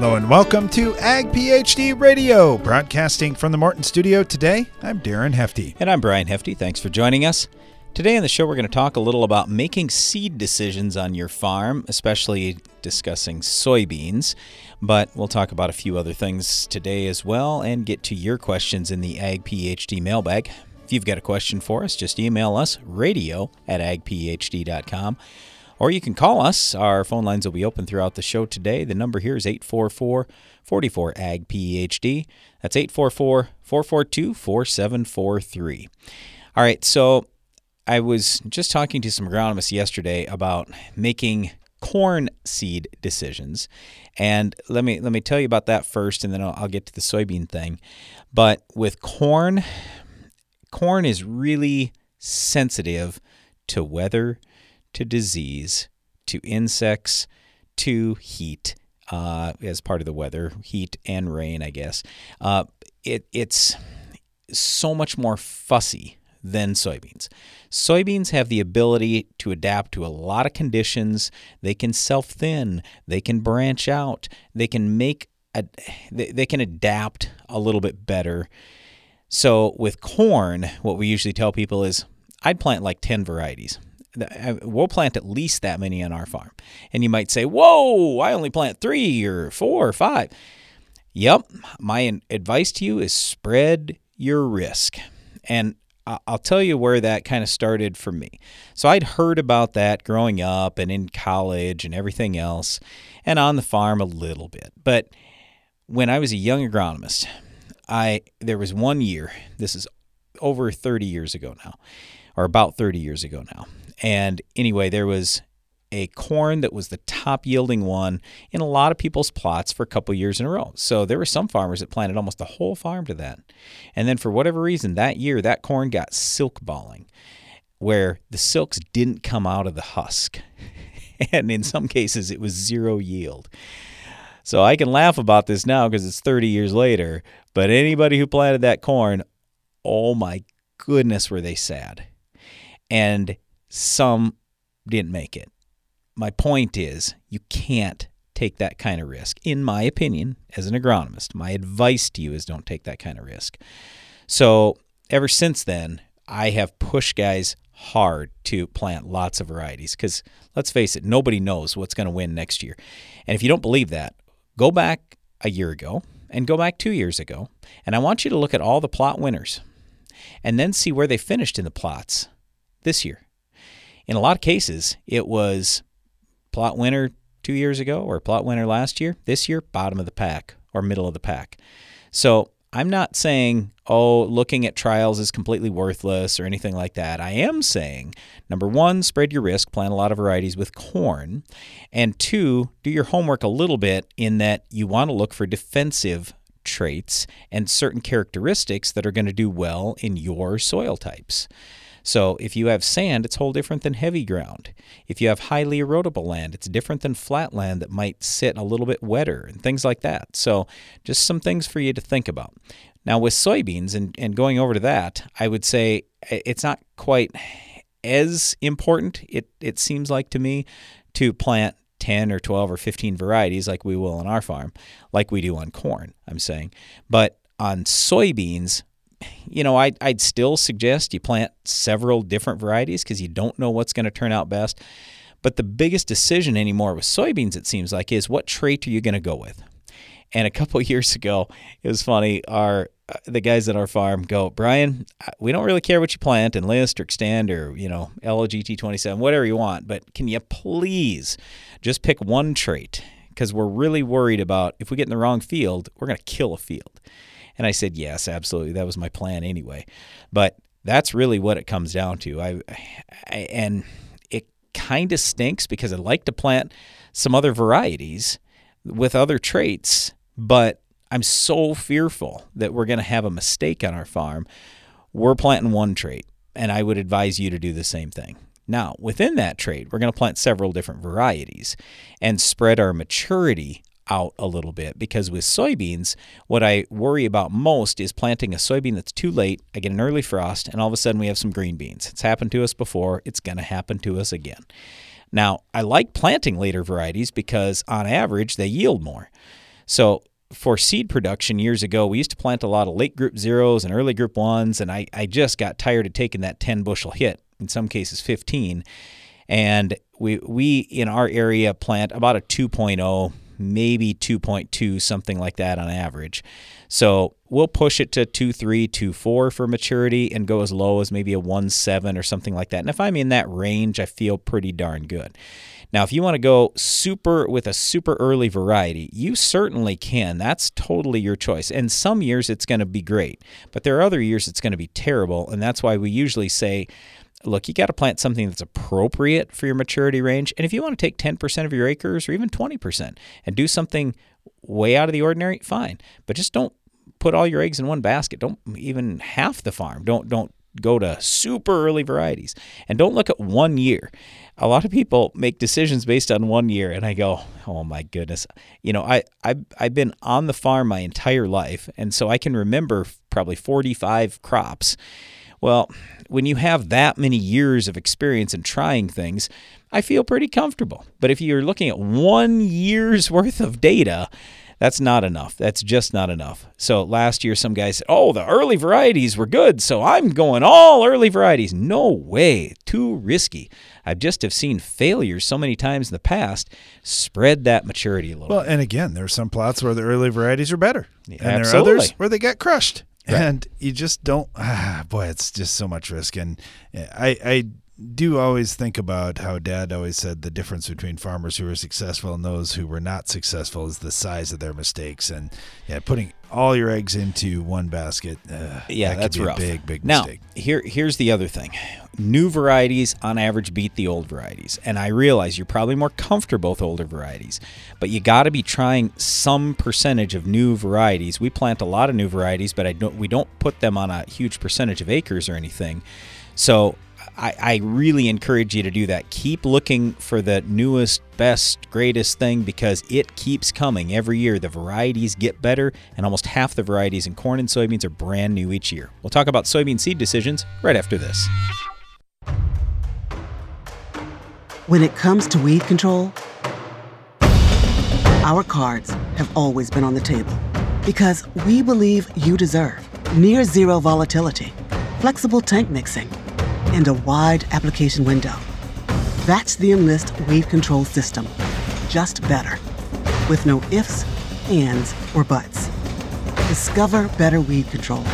Hello and welcome to Ag PhD Radio, broadcasting from the Morton Studio. Today, I'm Darren Hefty. And I'm Brian Hefty. Thanks for joining us. Today on the show, we're going to talk a little about making seed decisions on your farm, especially discussing soybeans. But we'll talk about a few other things today as well and get to your questions in the Ag PhD mailbag. If you've got a question for us, just email us, radio@agphd.com. Or you can call us. Our phone lines will be open throughout the show today. The number here is 844-44-AG-PHD. That's 844-442-4743. All right, so I was just talking to some agronomists yesterday about making corn seed decisions. And let me tell you about that first, and then I'll get to the soybean thing. But with corn is really sensitive to weather, to disease, to insects, to heat as part of the weather, heat and rain, I guess. It's so much more fussy than soybeans. Soybeans have the ability to adapt to a lot of conditions. They can self-thin. They can branch out. They can adapt a little bit better. So with corn, what we usually tell people is, I'd plant like 10 varieties. We'll plant at least that many on our farm. And you might say, whoa, I only plant 3 or 4 or 5. Yep, my advice to you is spread your risk. And I'll tell you where that kind of started for me. So I'd heard about that growing up and in college and everything else, and on the farm a little bit. But when I was a young agronomist, there was one year, this is over 30 years ago now, or about 30 years ago now. And anyway, there was a corn that was the top yielding one in a lot of people's plots for a couple years in a row. So there were some farmers that planted almost the whole farm to that. And then for whatever reason, that year, that corn got silk balling, where the silks didn't come out of the husk. And in some cases, it was zero yield. So I can laugh about this now because it's 30 years later, but anybody who planted that corn, oh my goodness, were they sad. And some didn't make it. My point is, you can't take that kind of risk. In my opinion, as an agronomist, my advice to you is don't take that kind of risk. So ever since then, I have pushed guys hard to plant lots of varieties because, let's face it, nobody knows what's going to win next year. And if you don't believe that, go back a year ago and go back 2 years ago. And I want you to look at all the plot winners and then see where they finished in the plots this year. In a lot of cases, it was plot winner 2 years ago or plot winner last year. This year, bottom of the pack or middle of the pack. So I'm not saying, looking at trials is completely worthless or anything like that. I am saying, number one, spread your risk, plant a lot of varieties with corn. And two, do your homework a little bit in that you want to look for defensive traits and certain characteristics that are going to do well in your soil types. So if you have sand, it's a whole different than heavy ground. If you have highly erodible land, it's different than flat land that might sit a little bit wetter and things like that. So just some things for you to think about. Now with soybeans and going over to that, I would say it's not quite as important, it seems like to me, to plant 10 or 12 or 15 varieties like we will on our farm, like we do on corn, I'm saying. But on soybeans, I'd still suggest you plant several different varieties because you don't know what's going to turn out best. But the biggest decision anymore with soybeans, it seems like, is what trait are you going to go with? And a couple of years ago, it was funny, the guys at our farm go, Brian, we don't really care what you plant, Enlist or Extend or, LLGT 27, whatever you want, but can you please just pick one trait? Because we're really worried about if we get in the wrong field, we're going to kill a field. And I said, yes, absolutely. That was my plan anyway. But that's really what it comes down to. And it kind of stinks because I like to plant some other varieties with other traits, but I'm so fearful that we're going to have a mistake on our farm. We're planting one trait, and I would advise you to do the same thing. Now, within that trait, we're going to plant several different varieties and spread our maturity out a little bit, because with soybeans, what I worry about most is planting a soybean that's too late. I get an early frost, and all of a sudden we have some green beans. It's happened to us before. It's going to happen to us again. Now, I like planting later varieties because on average they yield more. So for seed production years ago, we used to plant a lot of late group zeros and early group ones, and I just got tired of taking that 10 bushel hit, in some cases 15. And we in our area plant about a 2.0, maybe 2.2, something like that on average. So we'll push it to 2.3, 2.4 for maturity and go as low as maybe a 1.7 or something like that. And if I'm in that range, I feel pretty darn good. Now, if you want to go super with a super early variety, you certainly can. That's totally your choice. And some years it's going to be great, but there are other years it's going to be terrible. And that's why we usually say, look, you got to plant something that's appropriate for your maturity range. And if you want to take 10% of your acres or even 20% and do something way out of the ordinary, fine. But just don't put all your eggs in one basket. Don't even half the farm. Don't go to super early varieties. And don't look at 1 year. A lot of people make decisions based on 1 year, and I go, oh my goodness. You know, I've been on the farm my entire life, and so I can remember probably 45 crops. Well, when you have that many years of experience in trying things, I feel pretty comfortable. But if you're looking at 1 year's worth of data, that's not enough. That's just not enough. So last year, some guy said, oh, the early varieties were good, so I'm going all early varieties. No way. Too risky. I just have seen failures so many times in the past. Spread that maturity a little bit. Well, and again, there are some plots where the early varieties are better. Yeah, and absolutely. There are others where they got crushed. Right. And you just don't, boy, it's just so much risk. And I do always think about how Dad always said the difference between farmers who were successful and those who were not successful is the size of their mistakes. And yeah, putting all your eggs into one basket, that's rough. A big mistake. Now, here's the other thing. New varieties on average beat the old varieties. And I realize you're probably more comfortable with older varieties, but you got to be trying some percentage of new varieties. We plant a lot of new varieties, but we don't put them on a huge percentage of acres or anything. So I really encourage you to do that. Keep looking for the newest, best, greatest thing, because it keeps coming every year. The varieties get better, and almost half the varieties in corn and soybeans are brand new each year. We'll talk about soybean seed decisions right after this. When it comes to weed control, our cards have always been on the table because we believe you deserve near zero volatility, flexible tank mixing, and a wide application window. That's the Enlist Weed Control System, just better, with no ifs, ands, or buts. Discover better weed control.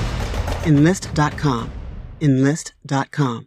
Enlist.com. Enlist.com.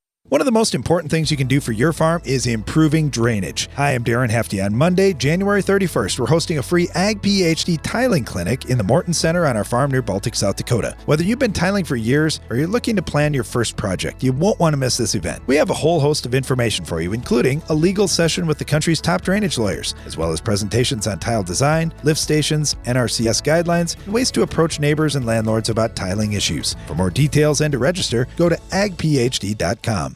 One of the most important things you can do for your farm is improving drainage. Hi, I'm Darren Hefty. On Monday, January 31st, we're hosting a free Ag PhD tiling clinic in the Morton Center on our farm near Baltic, South Dakota. Whether you've been tiling for years or you're looking to plan your first project, you won't want to miss this event. We have a whole host of information for you, including a legal session with the country's top drainage lawyers, as well as presentations on tile design, lift stations, NRCS guidelines, and ways to approach neighbors and landlords about tiling issues. For more details and to register, go to agphd.com.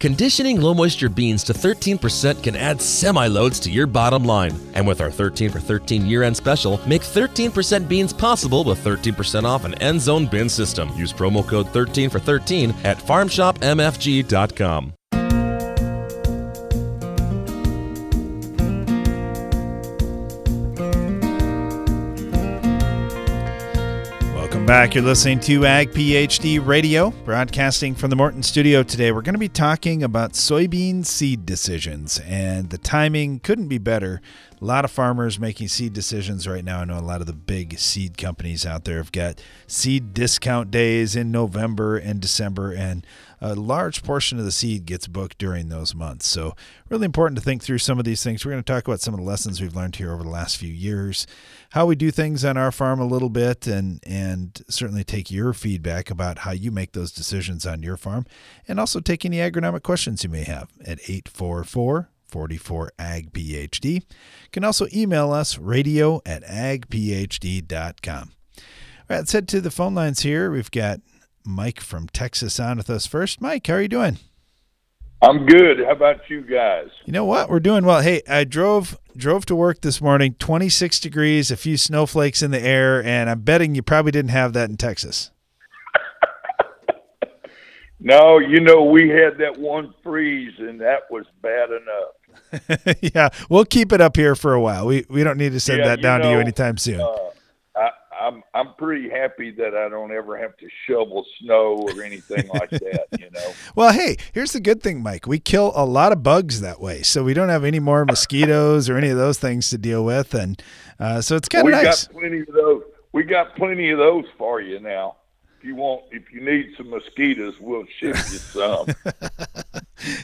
Conditioning low-moisture beans to 13% can add semi-loads to your bottom line. And with our 13 for 13 year-end special, make 13% beans possible with 13% off an end-zone bin system. Use promo code 13 for 13 at farmshopmfg.com. Back. You're listening to Ag PhD Radio, broadcasting from the Morton Studio today. We're going to be talking about soybean seed decisions, and the timing couldn't be better. A lot of farmers making seed decisions right now. I know a lot of the big seed companies out there have got seed discount days in November and December, and a large portion of the seed gets booked during those months. So really important to think through some of these things. We're going to talk about some of the lessons we've learned here over the last few years, how we do things on our farm a little bit, and certainly take your feedback about how you make those decisions on your farm, and also take any agronomic questions you may have at 844-44-AG-PHD. You can also email us, radio@agphd.com. All right, let's head to the phone lines here. We've got Mike from Texas on with us first. Mike, how are you doing? I'm good. How about you guys? You know what? We're doing well. Hey, I drove to work this morning, 26 degrees, a few snowflakes in the air, and I'm betting you probably didn't have that in Texas. No, you know, we had that one freeze, and that was bad enough. Yeah, we'll keep it up here for a while. We don't need to send that down to you anytime soon. I'm pretty happy that I don't ever have to shovel snow or anything like that, you know. Well, hey, here's the good thing, Mike. We kill a lot of bugs that way, so we don't have any more mosquitoes or any of those things to deal with, and so it's kind of nice. Got plenty of those. We got plenty of those for you now. If you need some mosquitoes, we'll ship you some.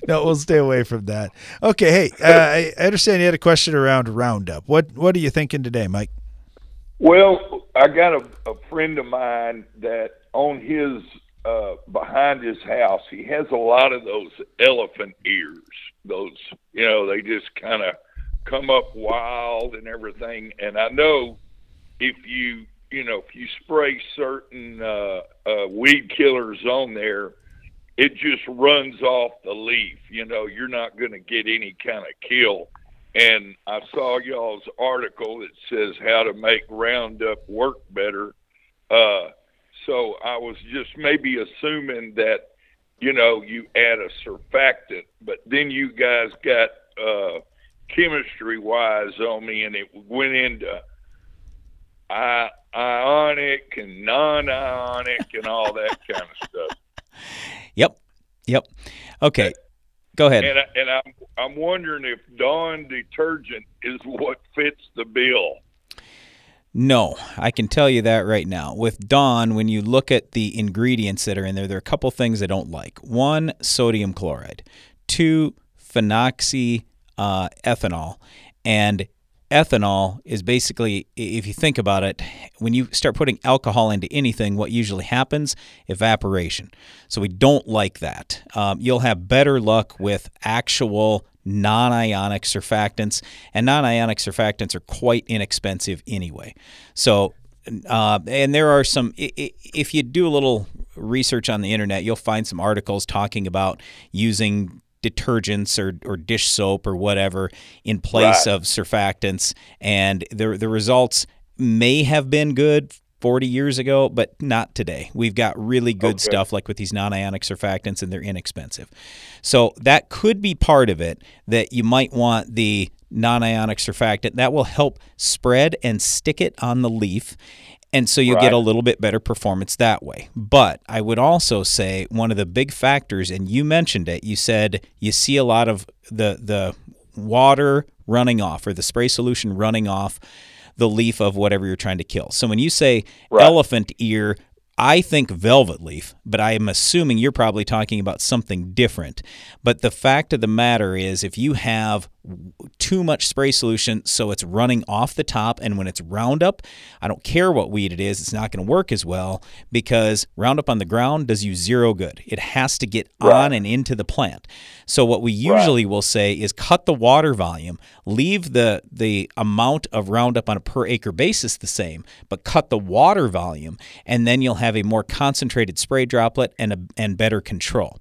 No, we'll stay away from that. Okay, hey, I understand you had a question around Roundup. What are you thinking today, Mike? Well, I got a friend of mine that on his behind his house, he has a lot of those elephant ears. Those, you know, they just kind of come up wild and everything. And I know if you spray certain weed killers on there, it just runs off the leaf. You know, you're not going to get any kind of kill. And I saw y'all's article that says how to make Roundup work better. So I was just maybe assuming that, you know, you add a surfactant, but then you guys got chemistry-wise on me, and it went into ionic and non-ionic and all that kind of stuff. Yep. Okay. Go ahead. And I'm wondering if Dawn detergent is what fits the bill. No, I can tell you that right now. With Dawn, when you look at the ingredients that are in there, there are a couple things I don't like. One, sodium chloride. Two, ethanol. And ethanol is basically, if you think about it, when you start putting alcohol into anything, what usually happens? Evaporation. So we don't like that. You'll have better luck with actual non-ionic surfactants, and non-ionic surfactants are quite inexpensive anyway. So, and there are some, if you do a little research on the internet, you'll find some articles talking about using detergents or dish soap or whatever in place of surfactants, and the results may have been good 40 years ago, but not today. We've got really good stuff like with these non-ionic surfactants, and they're inexpensive. So that could be part of it, that you might want the non-ionic surfactant. That will help spread and stick it on the leaf. And so you get a little bit better performance that way. But I would also say one of the big factors, and you mentioned it, you said you see a lot of the water running off or the spray solution running off the leaf of whatever you're trying to kill. So when you say elephant ear, I think velvet leaf, but I am assuming you're probably talking about something different. But the fact of the matter is, if you have too much spray solution, so it's running off the top, and when it's Roundup, I don't care what weed it is, it's not going to work as well, because Roundup on the ground does you zero good. It has to get on and into the plant. So what we usually will say is cut the water volume, leave the amount of Roundup on a per acre basis the same, but cut the water volume, and then you'll have a more concentrated spray droplet and better control.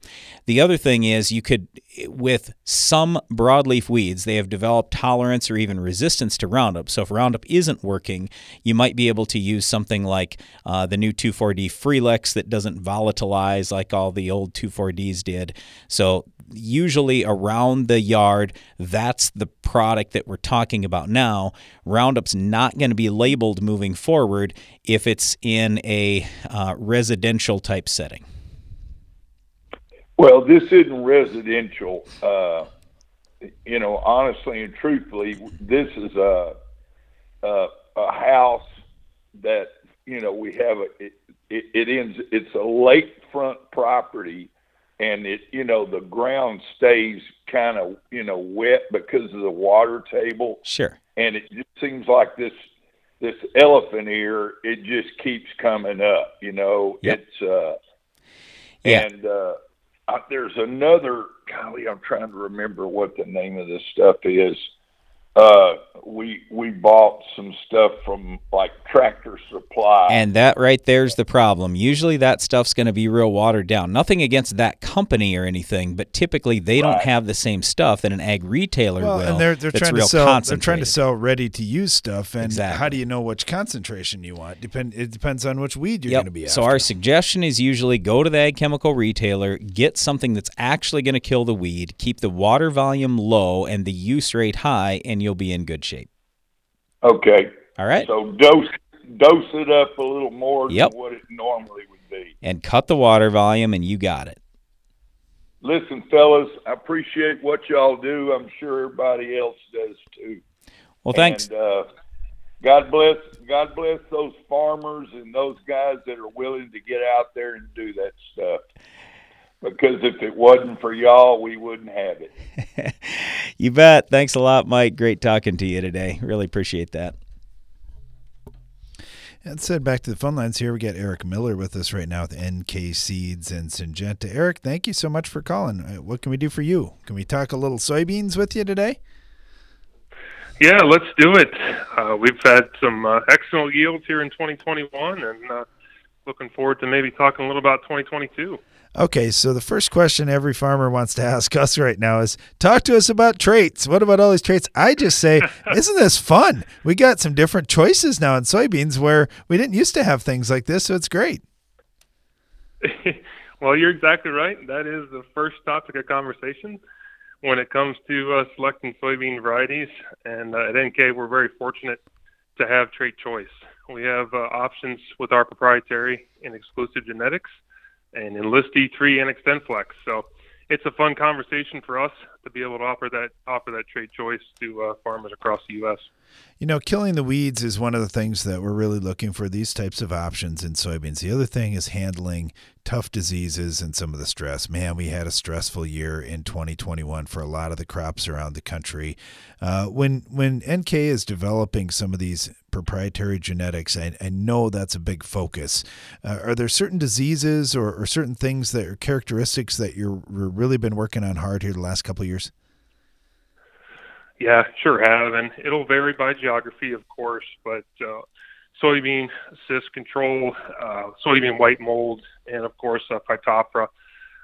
The other thing is, you could, with some broadleaf weeds, they have developed tolerance or even resistance to Roundup. So if Roundup isn't working, you might be able to use something like the new 2,4-D Frelex that doesn't volatilize like all the old 2,4-Ds did. So usually around the yard, that's the product that we're talking about now. Roundup's not going to be labeled moving forward if it's in a residential type setting. Well, this isn't residential. You know, honestly and truthfully, this is a house that, you know, we have. It's a lakefront property and it, you know, the ground stays kind of, you know, wet because of the water table. Sure. And it just seems like this elephant ear, it just keeps coming up, you know. Yep. There's another, golly, I'm trying to remember what the name of this stuff is. We bought some stuff from like Tractor Supply. And that right there's the problem. Usually that stuff's going to be real watered down. Nothing against that company or anything, but typically they don't have the same stuff that an ag retailer will. And they're trying to sell ready to use stuff, and how do you know which concentration you want? It depends on which weed you're going to be after. So our suggestion is usually go to the ag chemical retailer, get something that's actually going to kill the weed, keep the water volume low and the use rate high, and you'll be in good shape. Okay. All right. So dose it up a little more than what it normally would be. And cut the water volume, and you got it. Listen, fellas, I appreciate what y'all do. I'm sure everybody else does too. Well, thanks. And, God bless those farmers and those guys that are willing to get out there and do that stuff. Because if it wasn't for y'all, we wouldn't have it. You bet. Thanks a lot, Mike. Great talking to you today. Really appreciate that. And said back to the phone lines here, we got Eric Miller with us right now with NK Seeds and Syngenta. Eric, thank you so much for calling. What can we do for you? Can we talk a little soybeans with you today? Yeah, let's do it. We've had some excellent yields here in 2021, and looking forward to maybe talking a little about 2022. Okay, so the first question every farmer wants to ask us right now is, talk to us about traits. What about all these traits? I just say, isn't this fun? We got some different choices now in soybeans where we didn't used to have things like this, so it's great. Well, you're exactly right. That is the first topic of conversation when it comes to selecting soybean varieties. And at NK, we're very fortunate to have trait choice. We have options with our proprietary and exclusive genetics, and Enlist E3 and Extend Flex. So it's a fun conversation for us to be able to offer that trade choice to farmers across the U.S. You know, killing the weeds is one of the things that we're really looking for, these types of options in soybeans. The other thing is handling tough diseases and some of the stress. Man, we had a stressful year in 2021 for a lot of the crops around the country. When NK is developing some of these proprietary genetics, I know that's a big focus. Are there certain diseases or certain things that are characteristics that you're really been working on hard here the last couple of years? Yeah, sure have, and it'll vary by geography, of course, but soybean cyst control, soybean white mold, and of course Phytophthora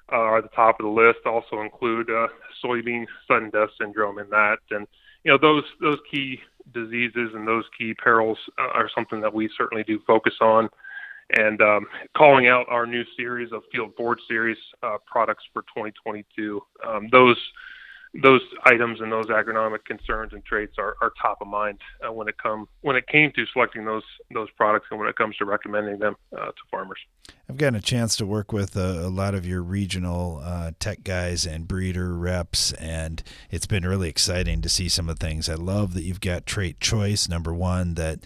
are the top of the list. Also include soybean sudden death syndrome in that, and you know those key diseases and those key perils are something that we certainly do focus on, and calling out our new series of Field Board Series products for 2022. Those items and those agronomic concerns and traits are top of mind when it came to selecting those products and when it comes to recommending them to farmers. I've gotten a chance to work with a lot of your regional tech guys and breeder reps, and it's been really exciting to see some of the things. I love that you've got trait choice, number one, that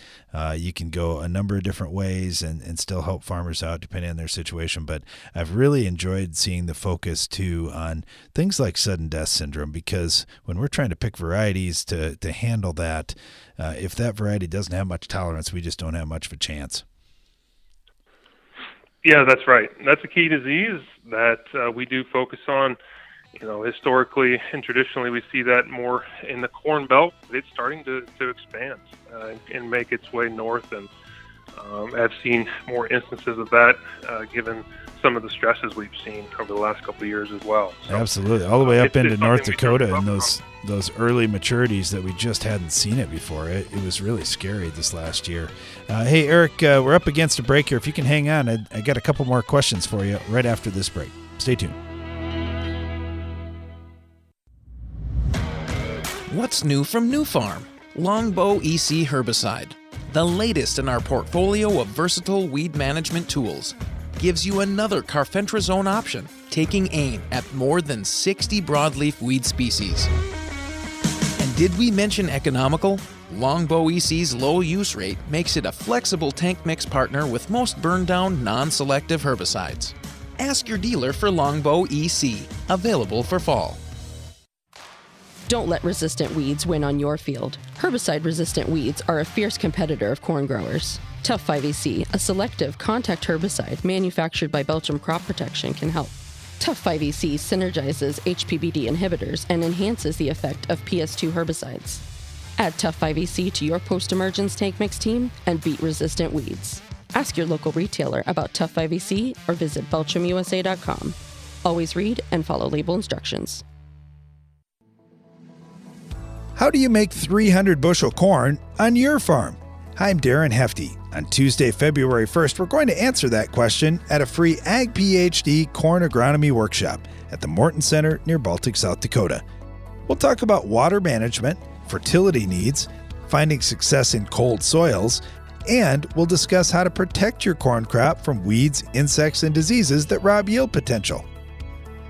you can go a number of different ways and still help farmers out depending on their situation. But I've really enjoyed seeing the focus, too, on things like sudden death syndrome, because when we're trying to pick varieties to handle that, if that variety doesn't have much tolerance, we just don't have much of a chance. Yeah, that's right. That's a key disease that we do focus on. You know, historically and traditionally, we see that more in the Corn Belt. It's starting to expand and make its way north. And I've seen more instances of that given some of the stresses we've seen over the last couple of years as well. So, absolutely. All the way up into North Dakota and those early maturities that we just hadn't seen it before. It was really scary this last year. Hey, Eric, we're up against a break here. If you can hang on, I got a couple more questions for you right after this break. Stay tuned. What's new from New Farm? Longbow EC herbicide, the latest in our portfolio of versatile weed management tools, gives you another carfentrazone option, taking aim at more than 60 broadleaf weed species. Did we mention economical? Longbow EC's low use rate makes it a flexible tank mix partner with most burn-down non-selective herbicides. ask your dealer for Longbow EC, available for fall. Don't let resistant weeds win on your field. Herbicide-resistant weeds are a fierce competitor of corn growers. Tuff 5EC, a selective contact herbicide manufactured by Belchem Crop Protection, can help. Tuff 5EC synergizes HPBD inhibitors and enhances the effect of PS2 herbicides. Add Tuff 5EC to your post-emergence tank mix team and beat resistant weeds. Ask your local retailer about Tuff 5EC or visit BelchemUSA.com. Always read and follow label instructions. How do you make 300 bushel corn on your farm? Hi, I'm Darren Hefty. On Tuesday, February 1st, we're going to answer that question at a free Ag PhD Corn Agronomy Workshop at the Morton Center near Baltic, South Dakota. We'll talk about water management, fertility needs, finding success in cold soils, and we'll discuss how to protect your corn crop from weeds, insects, and diseases that rob yield potential.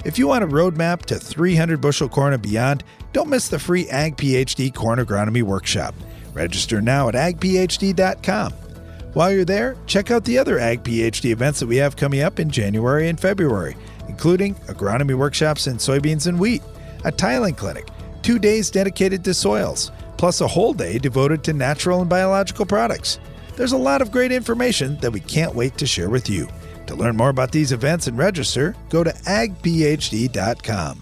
If you want a roadmap to 300 bushel corn and beyond, don't miss the free Ag PhD Corn Agronomy Workshop. Register now at agphd.com. While you're there, check out the other Ag PhD events that we have coming up in January and February, including agronomy workshops in soybeans and wheat, a tiling clinic, 2 days dedicated to soils, plus a whole day devoted to natural and biological products. There's a lot of great information that we can't wait to share with you. To learn more about these events and register, go to agphd.com.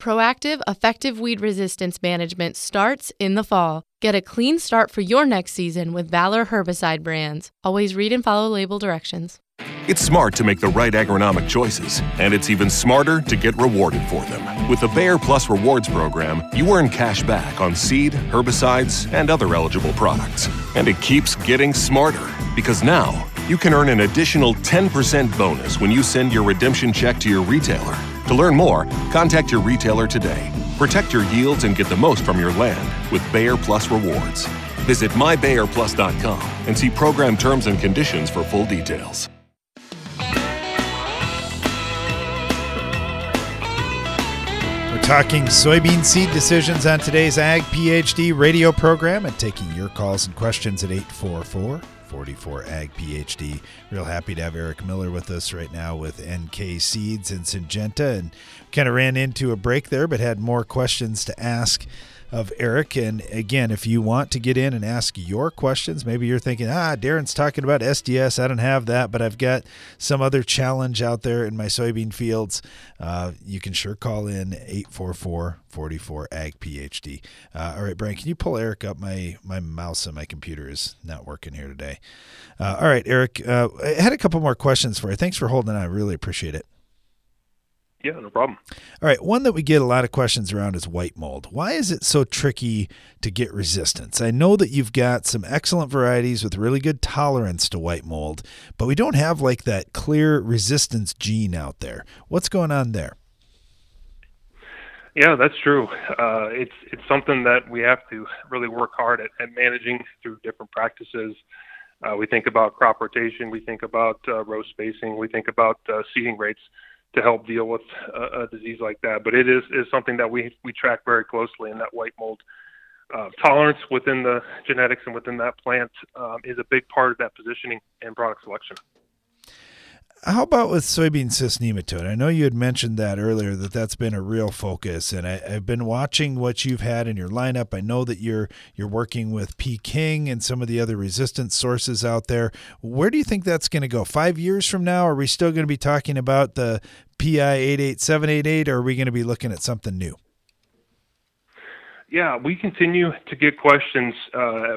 Proactive, effective weed resistance management starts in the fall. Get a clean start for your next season with Valor herbicide brands. Always read and follow label directions. It's smart to make the right agronomic choices, and it's even smarter to get rewarded for them. With the Bayer Plus Rewards program, you earn cash back on seed, herbicides, and other eligible products. And it keeps getting smarter, because now you can earn an additional 10% bonus when you send your redemption check to your retailer. To learn more, contact your retailer today. Protect your yields and get the most from your land with Bayer Plus Rewards. Visit mybayerplus.com and see program terms and conditions for full details. We're talking soybean seed decisions on today's Ag PhD radio program and taking your calls and questions at 844-44-AG-PHD. Real happy to have Eric Miller with us right now with NK Seeds and Syngenta, and kind of ran into a break there, but had more questions to ask of Eric. And again, if you want to get in and ask your questions, maybe you're thinking, Darren's talking about SDS. I don't have that, but I've got some other challenge out there in my soybean fields. You can sure call in 844-44-AG-PHD. All right, Brian, can you pull Eric up? My mouse on my computer is not working here today. All right, Eric, I had a couple more questions for you. Thanks for holding on. I really appreciate it. Yeah, no problem. All right. One that we get a lot of questions around is white mold. Why is it so tricky to get resistance? I know that you've got some excellent varieties with really good tolerance to white mold, but we don't have like that clear resistance gene out there. What's going on there? Yeah, that's true. It's something that we have to really work hard at managing through different practices. We think about crop rotation. We think about row spacing. We think about seeding rates to help deal with a disease like that. But it is something that we track very closely, and that white mold tolerance within the genetics and within that plant is a big part of that positioning and product selection. How about with soybean cyst nematode? I know you had mentioned that earlier, that that's been a real focus, and I've been watching what you've had in your lineup. I know that you're working with Peking and some of the other resistance sources out there. Where do you think that's going to go? 5 years from now, are we still going to be talking about the PI 88788, or are we going to be looking at something new? Yeah, we continue to get questions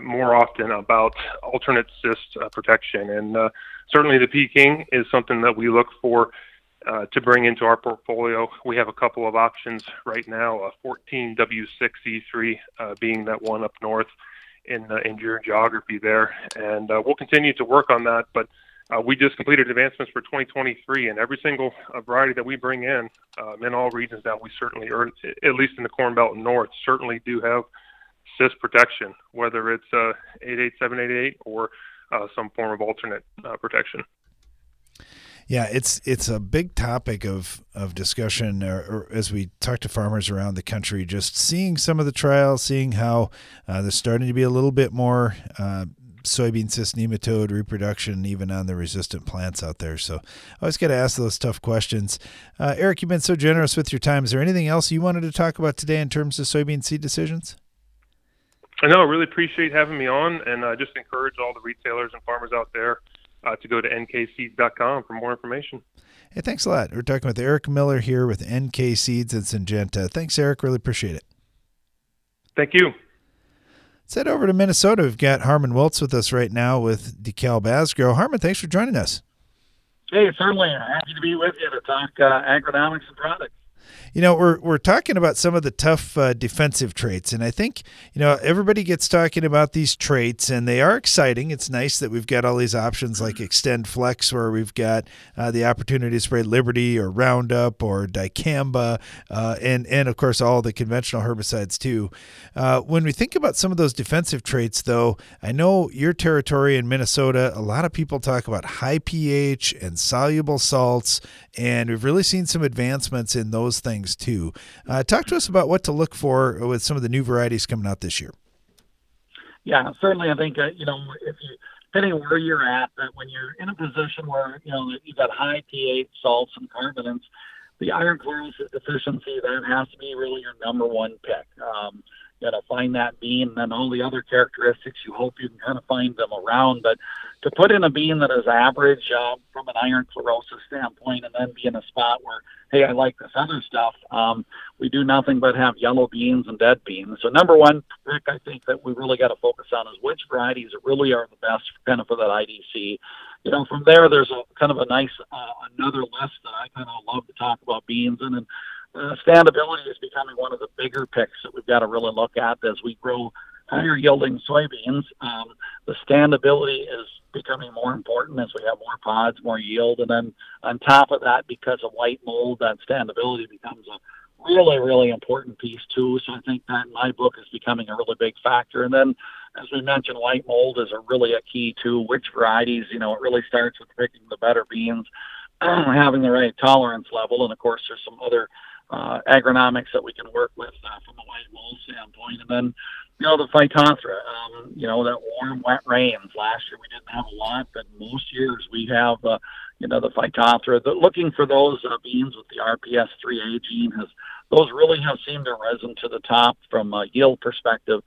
more often about alternate cyst protection, and certainly the Peking is something that we look for to bring into our portfolio. We have a couple of options right now, 14W6E3 being that one up north in your geography there, and we'll continue to work on that, but we just completed advancements for 2023, and every single variety that we bring in all regions now, we certainly, or at least in the Corn Belt and North, certainly do have cyst protection, whether it's 88788 or some form of alternate protection. Yeah, it's a big topic of discussion or as we talk to farmers around the country, just seeing some of the trials, seeing how there's starting to be a little bit more soybean cyst nematode reproduction even on the resistant plants out there. So I always got to ask those tough questions. Eric, you've been so generous with your time. Is there anything else you wanted to talk about today in terms of soybean seed decisions? I really appreciate having me on, and I just encourage all the retailers and farmers out there to go to nkseeds.com for more information. Hey, thanks a lot. We're talking with Eric Miller here with NK Seeds and Syngenta. Thanks, Eric. Really appreciate it. Thank you. Let's head over to Minnesota. We've got Harmon Wiltz with us right now with DeKalb AsGrow. Harmon, thanks for joining us. Hey, certainly. Happy to be with you to talk agronomics and products. You know, we're talking about some of the tough defensive traits, and I think, you know, everybody gets talking about these traits, and they are exciting. It's nice that we've got all these options like Extend Flex, where we've got the opportunity to spray Liberty or Roundup or dicamba, and of course, all the conventional herbicides, too. When we think about some of those defensive traits, though, I know your territory in Minnesota, a lot of people talk about high pH and soluble salts, and we've really seen some advancements in those things too. Talk to us about what to look for with some of the new varieties coming out this year. Yeah, certainly. I think, depending on where you're at, that when you're in a position where, you know, you've got high pH salts and carbonates, the iron chlorosis deficiency, that has to be really your number one pick. You got to find that bean, and then all the other characteristics you hope you can kind of find them around. But to put in a bean that is average from an iron chlorosis standpoint and then be in a spot where, hey, I like this other stuff, we do nothing but have yellow beans and dead beans. So number one pick I think that we really got to focus on is which varieties really are the best kind of for that IDC. You know, from there, there's a kind of a nice another list that I kind of love to talk about beans. And then standability is becoming one of the bigger picks that we've got to really look at as we grow higher yielding soybeans. The standability is becoming more important as we have more pods, more yield. And then on top of that, because of white mold, that standability becomes a really, really important piece too. So I think that in my book is becoming a really big factor. And then, as we mentioned, white mold is really a key to which varieties. You know, it really starts with picking the better beans, having the right tolerance level. And of course, there's some other agronomics that we can work with from a white mold standpoint. And then, you know, the phytophthora, that warm, wet rains. Last year we didn't have a lot, but most years we have, the phytophthora. Looking for those beans with the RPS3A gene, those really have seemed to risen to the top from a yield perspective,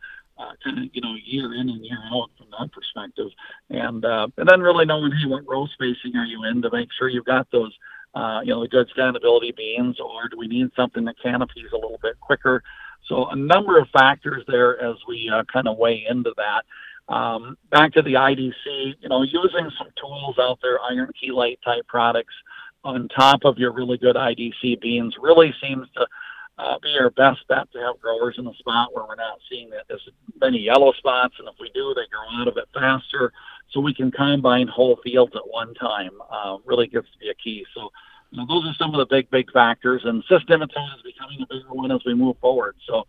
year in and year out from that perspective. And then really knowing, hey, what row spacing are you in to make sure you've got those the good standability beans, or do we need something that canopies a little bit quicker? So a number of factors there as we kind of weigh into that. Back to the IDC, using some tools out there, iron chelate type products on top of your really good IDC beans really seems to be our best bet to have growers in the spot where we're not seeing as many yellow spots. And if we do, they grow out of it faster. So we can combine whole fields at one time, really gets to be a key. So those are some of the big factors. And cyst nematode is becoming a bigger one as we move forward. So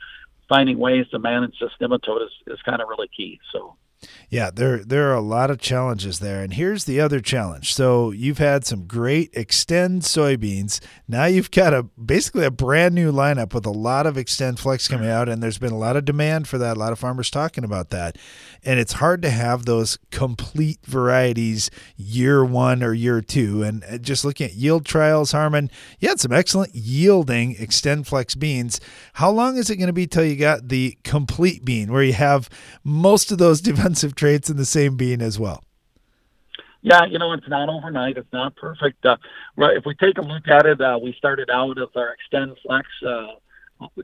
finding ways to manage cyst nematode is kind of really key. So. Yeah, there are a lot of challenges there. And here's the other challenge. So you've had some great Extend soybeans. Now you've got basically a brand new lineup with a lot of Extend Flex coming out, and there's been a lot of demand for that, a lot of farmers talking about that. And it's hard to have those complete varieties year one or year two. And just looking at yield trials, Harmon, you had some excellent yielding Extend Flex beans. How long is it going to be till you got the complete bean where you have most of those defensive traits in the same bean as well? Yeah, it's not overnight. It's not perfect. If we take a look at it, we started out with our Extend Flex, a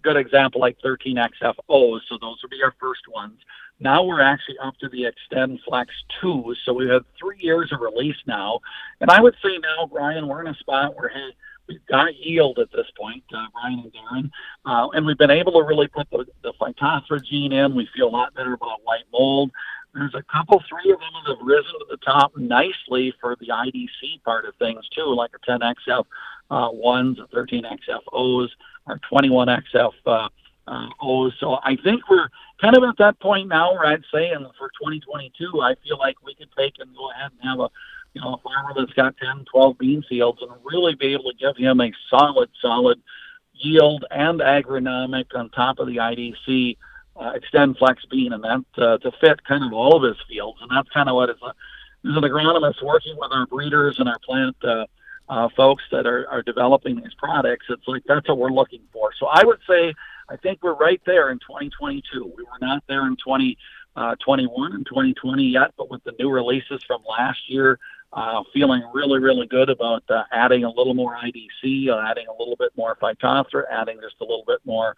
good example like 13XFO. So those would be our first ones. Now we're actually up to the Extend Flex 2. So we've had 3 years of release now. And I would say now, Brian, we're in a spot where, hey, we've got yield at this point, Brian and Darren, and we've been able to really put the phytophthora gene in. We feel a lot better about white mold. There's a couple, three of them that have risen to the top nicely for the IDC part of things, too, like a 10XF1s, a 13XFOs, our 21XF O's. So I think we're kind of at that point now where I'd say, and for 2022, I feel like we could take and go ahead and have a, you know, a farmer that's got 10, 12 bean fields and really be able to give him a solid yield and agronomic on top of the IDC Extend Flex bean, and that to fit kind of all of his fields. And that's kind of what is as an agronomist working with our breeders and our plant folks that are developing these products. It's like that's what we're looking for. So I would say I think we're right there in 2022. We were not there in 2021 and 2020 yet, but with the new releases from last year, feeling really, really good about adding a little more IDC, adding a little bit more Phytophthora, adding just a little bit more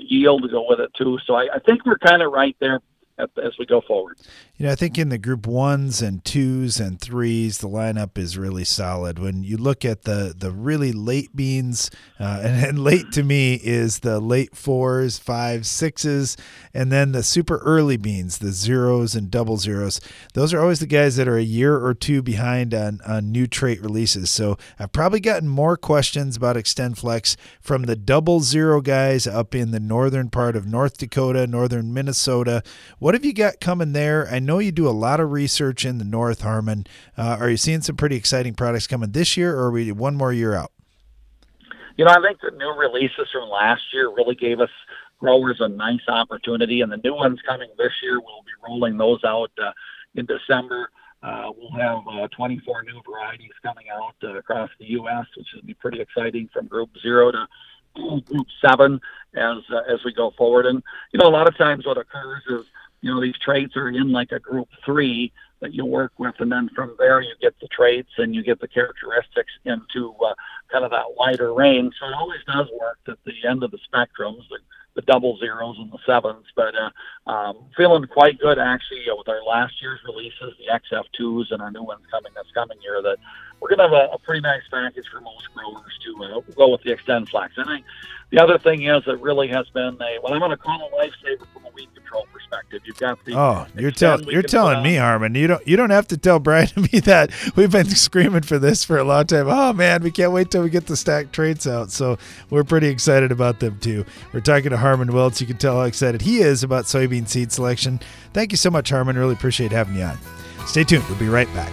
yield to go with it too. So I think we're kind of right there as we go forward. You know, I think in the group 1s and 2s and 3s, the lineup is really solid. When you look at the really late beans, and late to me is the late 4s, 5s, 6s, and then the super early beans, the 0s and 00s. Those are always the guys that are a year or two behind on new trait releases. So I've probably gotten more questions about Extend Flex from the 00 guys up in the northern part of North Dakota, northern Minnesota. What have you got coming there? I know you do a lot of research in the North, Harmon. Are you seeing some pretty exciting products coming this year, or are we one more year out? You know, I think the new releases from last year really gave us growers a nice opportunity, and the new ones coming this year, we'll be rolling those out in December. We'll have 24 new varieties coming out across the U.S., which will be pretty exciting from Group 0 to Group 7 as we go forward. And, you know, a lot of times what occurs is, you know, these traits are in like a group 3 that you work with, and then from there you get the traits and you get the characteristics into kind of that wider range. So it always does work at the end of the spectrums, the 00s and the 7s. But feeling quite good actually with our last year's releases, the XF2s and our new ones coming this coming year, that we're going to have a pretty nice package for most growers to go with the Extend Flex. And I think the other thing is it really has been I'm going to call a lifesaver from a weed control perspective. You've got the you're telling me, Harmon. You don't have to tell Brian and me that. We've been screaming for this for a long time. Oh man, we can't wait till we get the stack traits out. So we're pretty excited about them too. We're talking to Harmon Wiltz. You can tell how excited he is about soybean seed selection. Thank you so much, Harmon. Really appreciate having you on. Stay tuned. We'll be right back.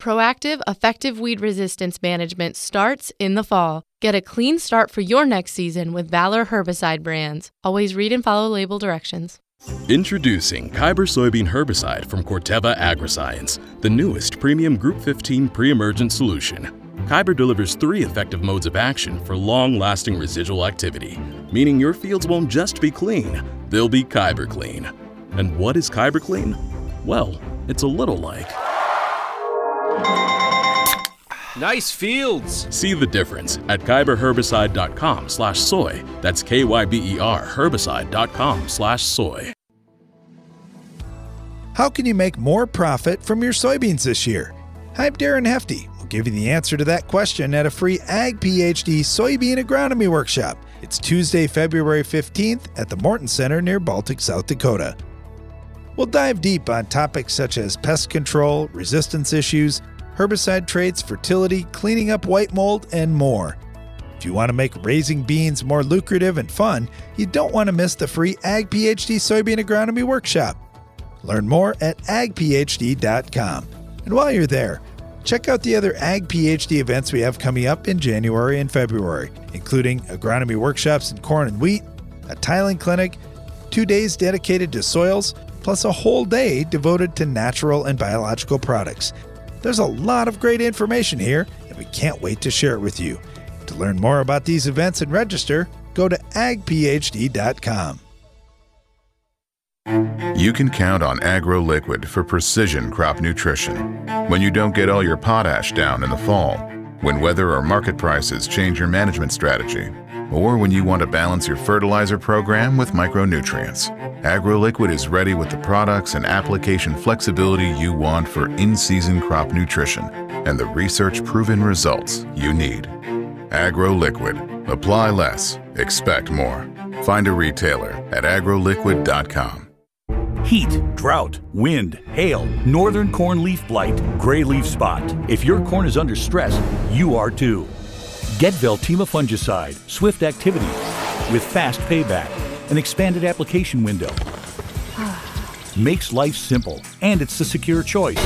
Proactive, effective weed resistance management starts in the fall. Get a clean start for your next season with Valor herbicide brands. Always read and follow label directions. Introducing Kyber soybean herbicide from Corteva Agriscience, the newest premium Group 15 pre-emergent solution. Kyber delivers 3 effective modes of action for long-lasting residual activity, meaning your fields won't just be clean, they'll be Kyber clean. And what is Kyber clean? Well, it's a little like... nice fields. See the difference at kyberherbicide.com/soy. That's KYBER herbicide.com/soy. How can you make more profit from your soybeans this year? Hi, I'm Darren Hefty. We'll give you the answer to that question at a free Ag PhD soybean agronomy workshop. It's Tuesday, February 15th at the Morton Center near Baltic, South Dakota. We'll dive deep on topics such as pest control, resistance issues, herbicide traits, fertility, cleaning up white mold, and more. If you want to make raising beans more lucrative and fun, you don't want to miss the free Ag PhD Soybean Agronomy Workshop. Learn more at agphd.com. And while you're there, check out the other Ag PhD events we have coming up in January and February, including agronomy workshops in corn and wheat, a tiling clinic, 2 days dedicated to soils, plus a whole day devoted to natural and biological products. There's a lot of great information here, and we can't wait to share it with you. To learn more about these events and register, go to agphd.com. You can count on AgroLiquid for precision crop nutrition. When you don't get all your potash down in the fall, when weather or market prices change your management strategy, or when you want to balance your fertilizer program with micronutrients, AgroLiquid is ready with the products and application flexibility you want for in-season crop nutrition. and the research-proven results you need. AgroLiquid. Apply less. Expect more. Find a retailer at agroliquid.com. Heat, drought, wind, hail, northern corn leaf blight, gray leaf spot. If your corn is under stress, you are too. Get Veltima fungicide, swift activity, with fast payback, an expanded application window. Makes life simple, and it's the secure choice.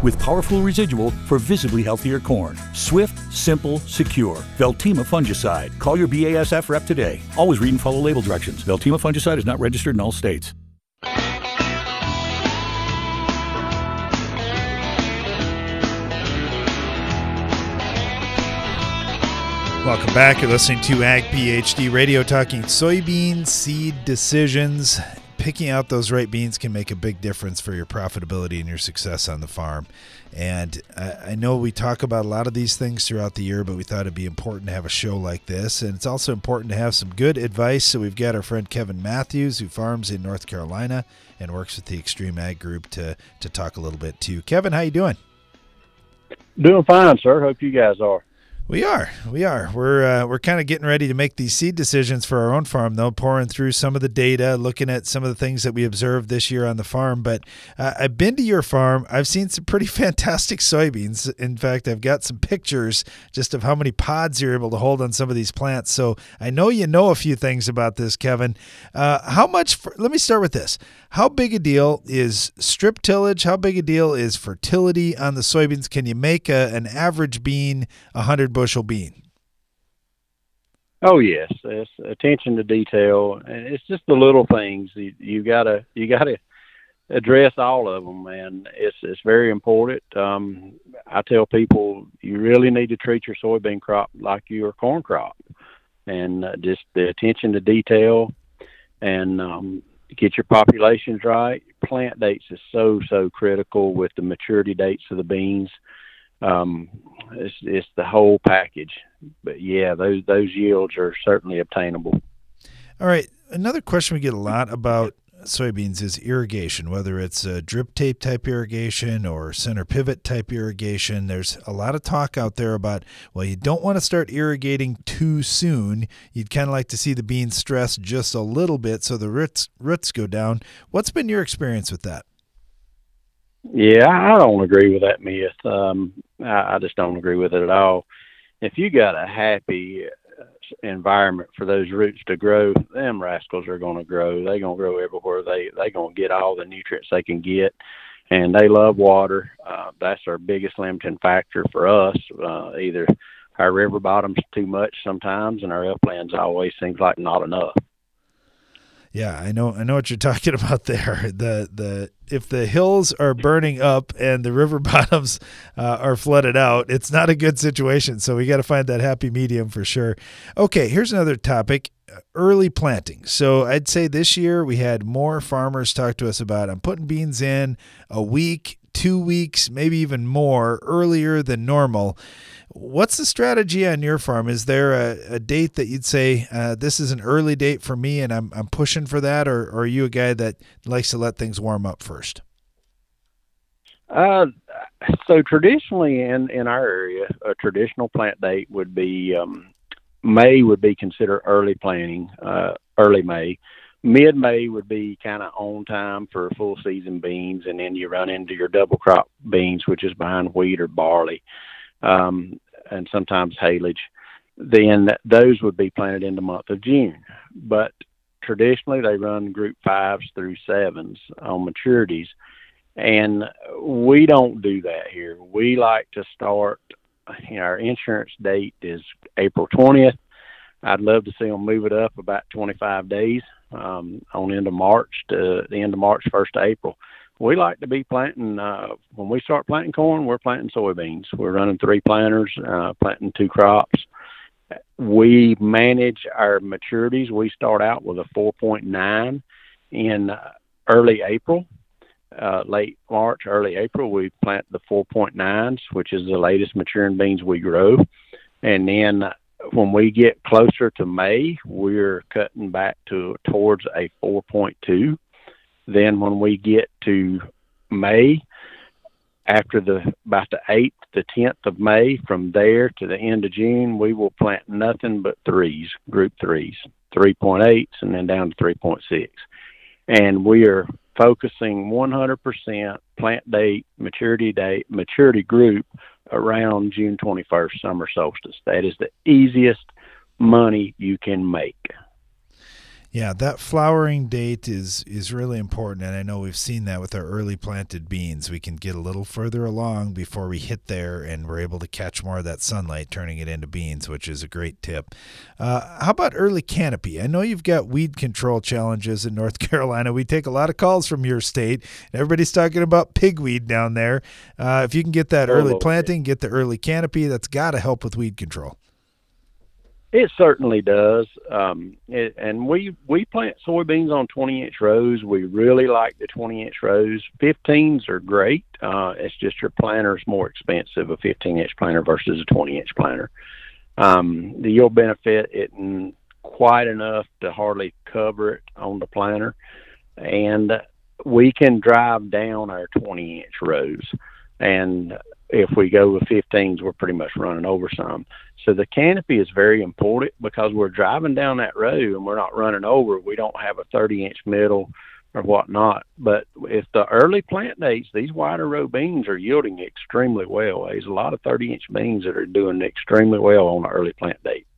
With powerful residual for visibly healthier corn. Swift, simple, secure. Veltima fungicide. Call your BASF rep today. Always read and follow label directions. Veltima fungicide is not registered in all states. Welcome back. You're listening to Ag PhD Radio, talking soybean seed decisions. Picking out those right beans can make a big difference for your profitability and your success on the farm. And I know we talk about a lot of these things throughout the year, but we thought it'd be important to have a show like this. And it's also important to have some good advice. So we've got our friend Kevin Matthews, who farms in North Carolina and works with the Extreme Ag Group, to talk a little bit too. Kevin, how you doing? Doing fine, sir. Hope you guys are. We are. We're kind of getting ready to make these seed decisions for our own farm, though, pouring through some of the data, looking at some of the things that we observed this year on the farm. But I've been to your farm. I've seen some pretty fantastic soybeans. In fact, I've got some pictures just of how many pods you're able to hold on some of these plants. So I know you know a few things about this, Kevin. Let me start with this. How big a deal is strip tillage? How big a deal is fertility on the soybeans? Can you make an average bean 100 bushel bean? Oh yes, it's attention to detail, and it's just the little things. You gotta address all of them, and it's very important. I tell people you really need to treat your soybean crop like your corn crop, and just the attention to detail, and get your populations right. Plant dates is so critical with the maturity dates of the beans. It's the whole package, but yeah, those yields are certainly obtainable. All right. Another question we get a lot about soybeans is irrigation, whether it's a drip tape type irrigation or center pivot type irrigation. There's a lot of talk out there about, well, you don't want to start irrigating too soon. You'd kind of like to see the beans stressed just a little bit so the roots go down. What's been your experience with that? Yeah, I don't agree with that myth. I just don't agree with it at all. If you got a happy environment for those roots to grow, them rascals are going to grow. They're going to grow everywhere. They're going to get all the nutrients they can get, and they love water. That's our biggest limiting factor for us. Either our river bottom's too much sometimes, and our uplands always seems like not enough. Yeah, I know what you're talking about there. If the hills are burning up and the river bottoms are flooded out, it's not a good situation. So we got to find that happy medium for sure. Okay, here's another topic. Early planting. So I'd say this year we had more farmers talk to us about, I'm putting beans in a week, 2 weeks, maybe even more earlier than normal. What's the strategy on your farm? Is there a date that you'd say, this is an early date for me and I'm pushing for that? Or are you a guy that likes to let things warm up first? So traditionally in our area, a traditional plant date would be, May would be considered early planting, early May. Mid-May would be kind of on time for full season beans, and then you run into your double crop beans, which is behind wheat or barley, and sometimes haylage. Then those would be planted in the month of June. But traditionally they run group 5s through 7s on maturities, and we don't do that here. We like to start, our insurance date is April 20th. I'd love to see them move it up about 25 days, on end of March to the end of March, 1st of April. We like to be planting, when we start planting corn, we're planting soybeans. We're running 3 planters, planting 2 crops. We manage our maturities. We start out with a 4.9 in early April. Late March, early April, we plant the 4.9s, which is the latest maturing beans we grow. And then when we get closer to May, we're cutting back towards a 4.2. Then when we get to May, after about the 8th to 10th of May, from there to the end of June, we will plant nothing but threes, group threes, 3.8s and then down to 3.6. And we are focusing 100% plant date, maturity group around June 21st, summer solstice. That is the easiest money you can make. Yeah, that flowering date is really important, and I know we've seen that with our early planted beans. We can get a little further along before we hit there, and we're able to catch more of that sunlight, turning it into beans, which is a great tip. How about early canopy? I know you've got weed control challenges in North Carolina. We take a lot of calls from your state, and everybody's talking about pigweed down there. If you can get that early planting, get the early canopy, that's got to help with weed control. It certainly does, and we plant soybeans on 20-inch rows. We really like the 20-inch rows. 15s are great. It's just your planter is more expensive, a 15-inch planter versus a 20-inch planter. The yield benefit isn't quite enough to hardly cover it on the planter, and we can drive down our 20-inch rows. And if we go with 15s, we're pretty much running over some. So the canopy is very important because we're driving down that row and we're not running over. We don't have a 30-inch middle or whatnot. But if the early plant dates, these wider row beans are yielding extremely well. There's a lot of 30-inch beans that are doing extremely well on the early plant date.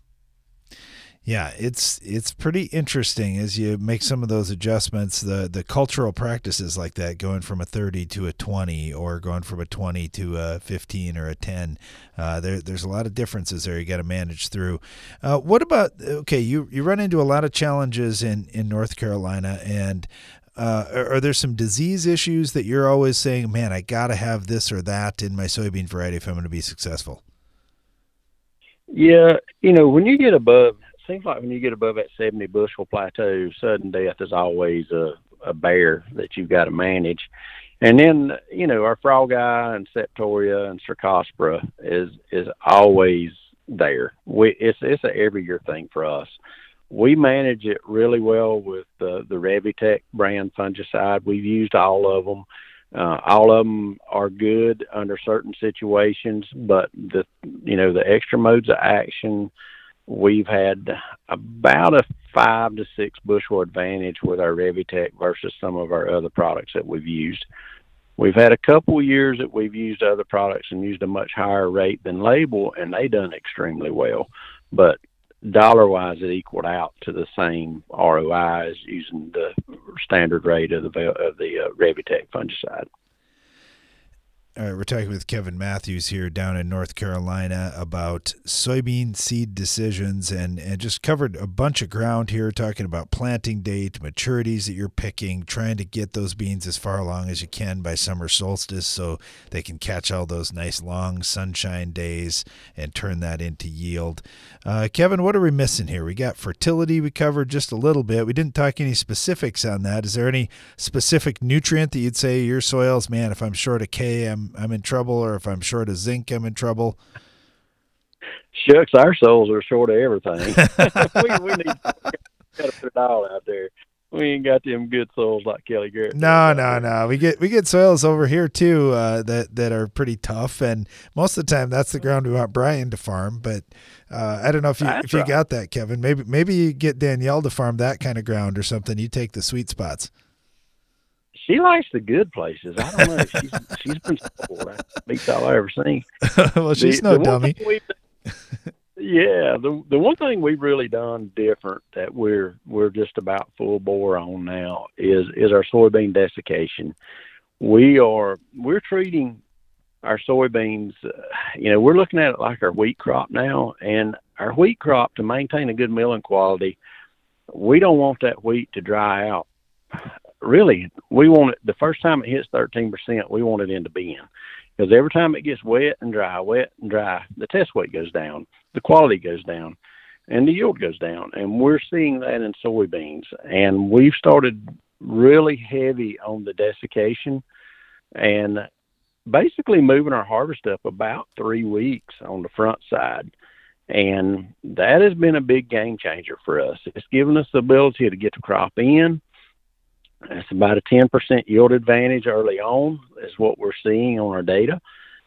Yeah, it's pretty interesting as you make some of those adjustments, the cultural practices like that, going from a 30 to a 20 or going from a 20 to a 15 or a 10. There's a lot of differences there you got to manage through. What about, okay, you run into a lot of challenges in North Carolina, and are there some disease issues that you're always saying, man, I got to have this or that in my soybean variety if I'm going to be successful? Yeah, when you get above... seems like when you get above that 70 bushel plateau, sudden death is always a bear that you've got to manage. And then, our frog eye and septoria and cercospora is always there. It's a every year thing for us. We manage it really well with the Revytek brand fungicide. We've used all of them. All of them are good under certain situations, but the extra modes of action, we've had about a 5 to 6 bushel advantage with our Revytek versus some of our other products that we've used. We've had a couple of years that we've used other products and used a much higher rate than label, and they done extremely well. But dollar-wise, it equaled out to the same ROI as using the standard rate of the Revytek fungicide. All right, we're talking with Kevin Matthews here down in North Carolina about soybean seed decisions, and just covered a bunch of ground here, talking about planting date, maturities that you're picking, trying to get those beans as far along as you can by summer solstice so they can catch all those nice long sunshine days and turn that into yield. Kevin, what are we missing here? We got fertility we covered just a little bit. We didn't talk any specifics on that. Is there any specific nutrient that you'd say your soils, man, if I'm short of K, I'm in trouble, or if I'm short of zinc, I'm in trouble? Shucks, our souls are short of everything. we got to put it all out there. We ain't got them good soils like Kelly Garrett. No. We get soils over here too that are pretty tough, and most of the time that's the ground we want Brian to farm. But I don't know if you got that, Kevin. Maybe you get Danielle to farm that kind of ground or something. You take the sweet spots. She likes the good places. I don't know. She's been spoiled. That's the best I've ever seen. Well, she's no dummy. The one thing we've really done different that we're just about full bore on now is our soybean desiccation. We're treating our soybeans. We're looking at it like our wheat crop now, and our wheat crop, to maintain a good milling quality, we don't want that wheat to dry out. Really, we want it, the first time it hits 13%, we want it in the bin. Because every time it gets wet and dry, the test weight goes down, the quality goes down, and the yield goes down. And we're seeing that in soybeans. And we've started really heavy on the desiccation and basically moving our harvest up about 3 weeks on the front side. And that has been a big game changer for us. It's given us the ability to get the crop in. It's about a 10% yield advantage early on is what we're seeing on our data.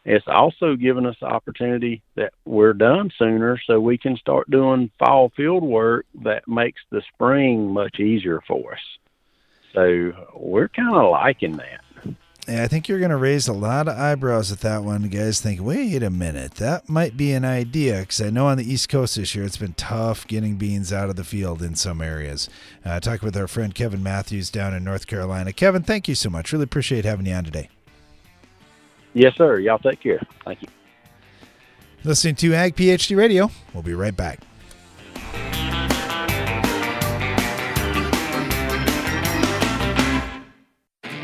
It's also given us the opportunity that we're done sooner, so we can start doing fall field work that makes the spring much easier for us. So we're kind of liking that. Yeah, I think you're going to raise a lot of eyebrows at that one. You guys think, wait a minute, that might be an idea, because I know on the East Coast this year it's been tough getting beans out of the field in some areas. Talking with our friend Kevin Matthews down in North Carolina. Kevin, thank you so much. Really appreciate having you on today. Yes, sir. Y'all take care. Thank you. Listening to Ag PhD Radio. We'll be right back.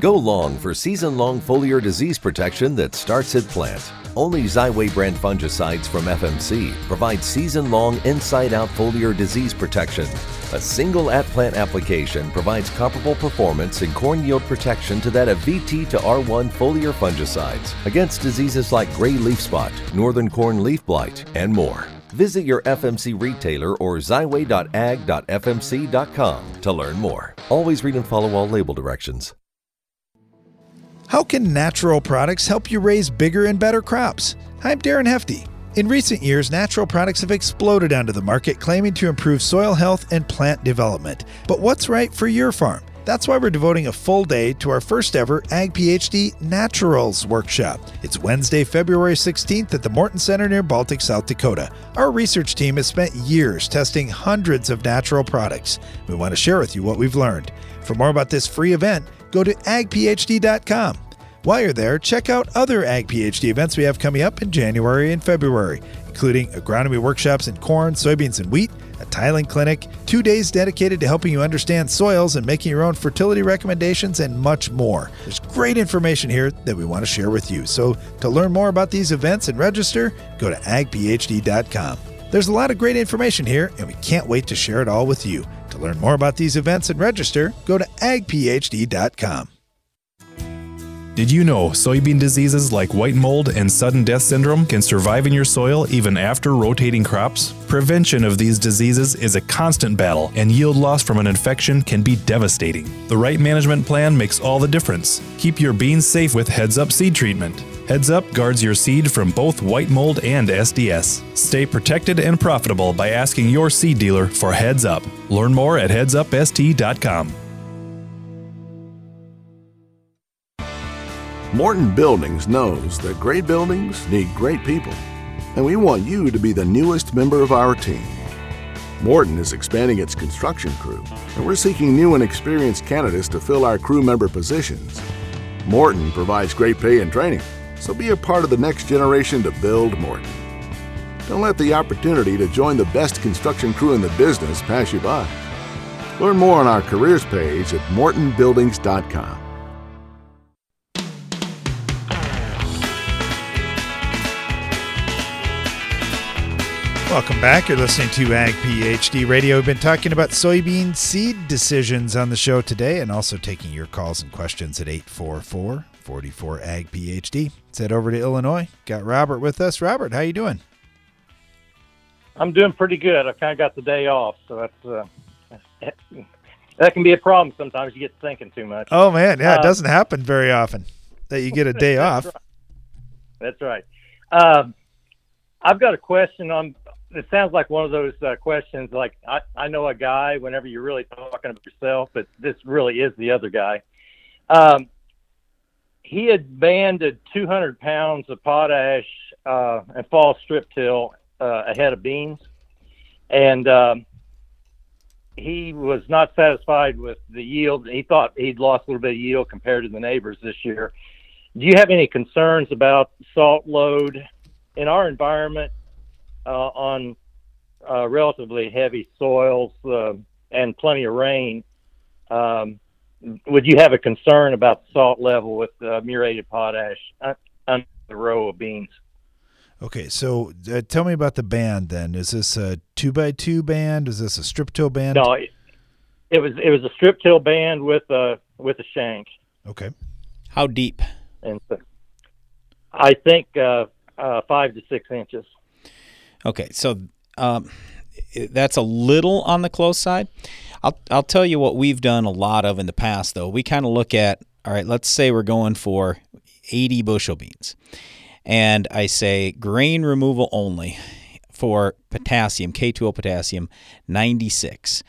Go long for season-long foliar disease protection that starts at plant. Only Xyway brand fungicides from FMC provide season-long inside-out foliar disease protection. A single at-plant application provides comparable performance and corn yield protection to that of VT to R1 foliar fungicides against diseases like gray leaf spot, northern corn leaf blight, and more. Visit your FMC retailer or xyway.ag.fmc.com to learn more. Always read and follow all label directions. How can natural products help you raise bigger and better crops? Hi, I'm Darren Hefty. In recent years, natural products have exploded onto the market, claiming to improve soil health and plant development. But what's right for your farm? That's why we're devoting a full day to our first ever Ag PhD Naturals Workshop. It's Wednesday, February 16th at the Morton Center near Baltic, South Dakota. Our research team has spent years testing hundreds of natural products. We want to share with you what we've learned. For more about this free event, go to agphd.com. While you're there, check out other Ag PhD events we have coming up in January and February, including agronomy workshops in corn, soybeans, and wheat, a tiling clinic, 2 days dedicated to helping you understand soils and making your own fertility recommendations, and much more. There's great information here that we want to share with you. So to learn more about these events and register, go to agphd.com. There's a lot of great information here, and we can't wait to share it all with you. To learn more about these events and register, go to agphd.com. Did you know soybean diseases like white mold and sudden death syndrome can survive in your soil even after rotating crops? Prevention of these diseases is a constant battle, and yield loss from an infection can be devastating. The right management plan makes all the difference. Keep your beans safe with Heads Up seed treatment. Heads Up guards your seed from both white mold and SDS. Stay protected and profitable by asking your seed dealer for Heads Up. Learn more at headsupst.com. Morton Buildings knows that great buildings need great people, and we want you to be the newest member of our team. Morton is expanding its construction crew, and we're seeking new and experienced candidates to fill our crew member positions. Morton provides great pay and training, so be a part of the next generation to build Morton. Don't let the opportunity to join the best construction crew in the business pass you by. Learn more on our careers page at mortonbuildings.com. Welcome back. You're listening to Ag PhD Radio. We've been talking about soybean seed decisions on the show today, and also taking your calls and questions at 844-44-AG-PHD. Let's head over to Illinois. Got Robert with us. Robert, how you doing? I'm doing pretty good. I kind of got the day off, so that can be a problem sometimes. You get thinking too much. Oh, man. Yeah, it doesn't happen very often that you get a day off. That's right. I've got a question on... It sounds like one of those questions, like, I know a guy whenever you're really talking about yourself, but this really is the other guy. He had banded 200 pounds of potash and fall strip till ahead of beans. And he was not satisfied with the yield. He thought he'd lost a little bit of yield compared to the neighbors this year. Do you have any concerns about salt load in our environment? On relatively heavy soils and plenty of rain, would you have a concern about salt level with muriated potash under the row of beans? Okay, so tell me about the band then. Is this a 2x2 band? Is this a strip till band? No, it was a strip till band with a shank. Okay. How deep? And so, I think 5 to 6 inches. Okay, so that's a little on the close side. I'll tell you what we've done a lot of in the past, though. We kind of look at, all right, let's say we're going for 80 bushel beans. And I say grain removal only for potassium, K2O potassium, 96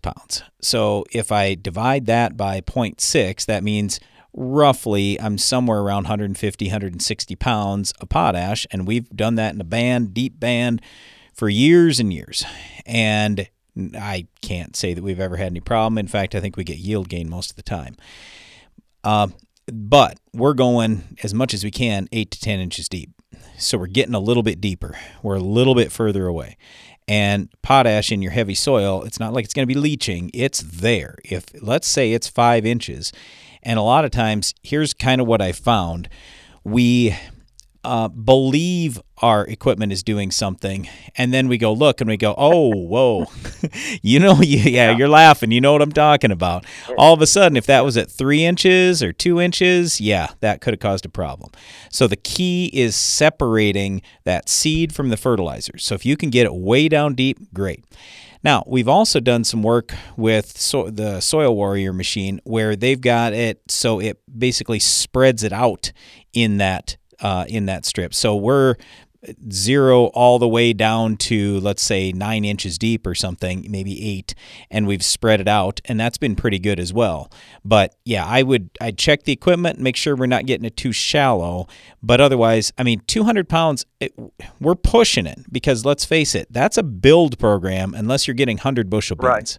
pounds. So if I divide that by 0.6, that means roughly I'm somewhere around 150, 160 pounds of potash. And we've done that in a band, deep band, for years and years. And I can't say that we've ever had any problem. In fact, I think we get yield gain most of the time. But we're going as much as we can 8 to 10 inches deep. So we're getting a little bit deeper. We're a little bit further away. And potash in your heavy soil, it's not like it's going to be leaching. It's there. If, let's say it's 5 inches. And a lot of times, here's kind of what I found. We believe our equipment is doing something, and then we go look and we go, oh, whoa. You're laughing. You know what I'm talking about. All of a sudden, if that was at 3 inches or 2 inches, yeah, that could have caused a problem. So the key is separating that seed from the fertilizer. So if you can get it way down deep, great. Now, we've also done some work with the Soil Warrior machine where they've got it so it basically spreads it out in that strip. So we're zero all the way down to, let's say, 9 inches deep or something, maybe 8, and we've spread it out, and that's been pretty good as well. But yeah, I'd check the equipment, make sure we're not getting it too shallow. But otherwise, I mean, 200 pounds, we're pushing it, because let's face it, that's a build program unless you're getting 100 bushel beans. Right.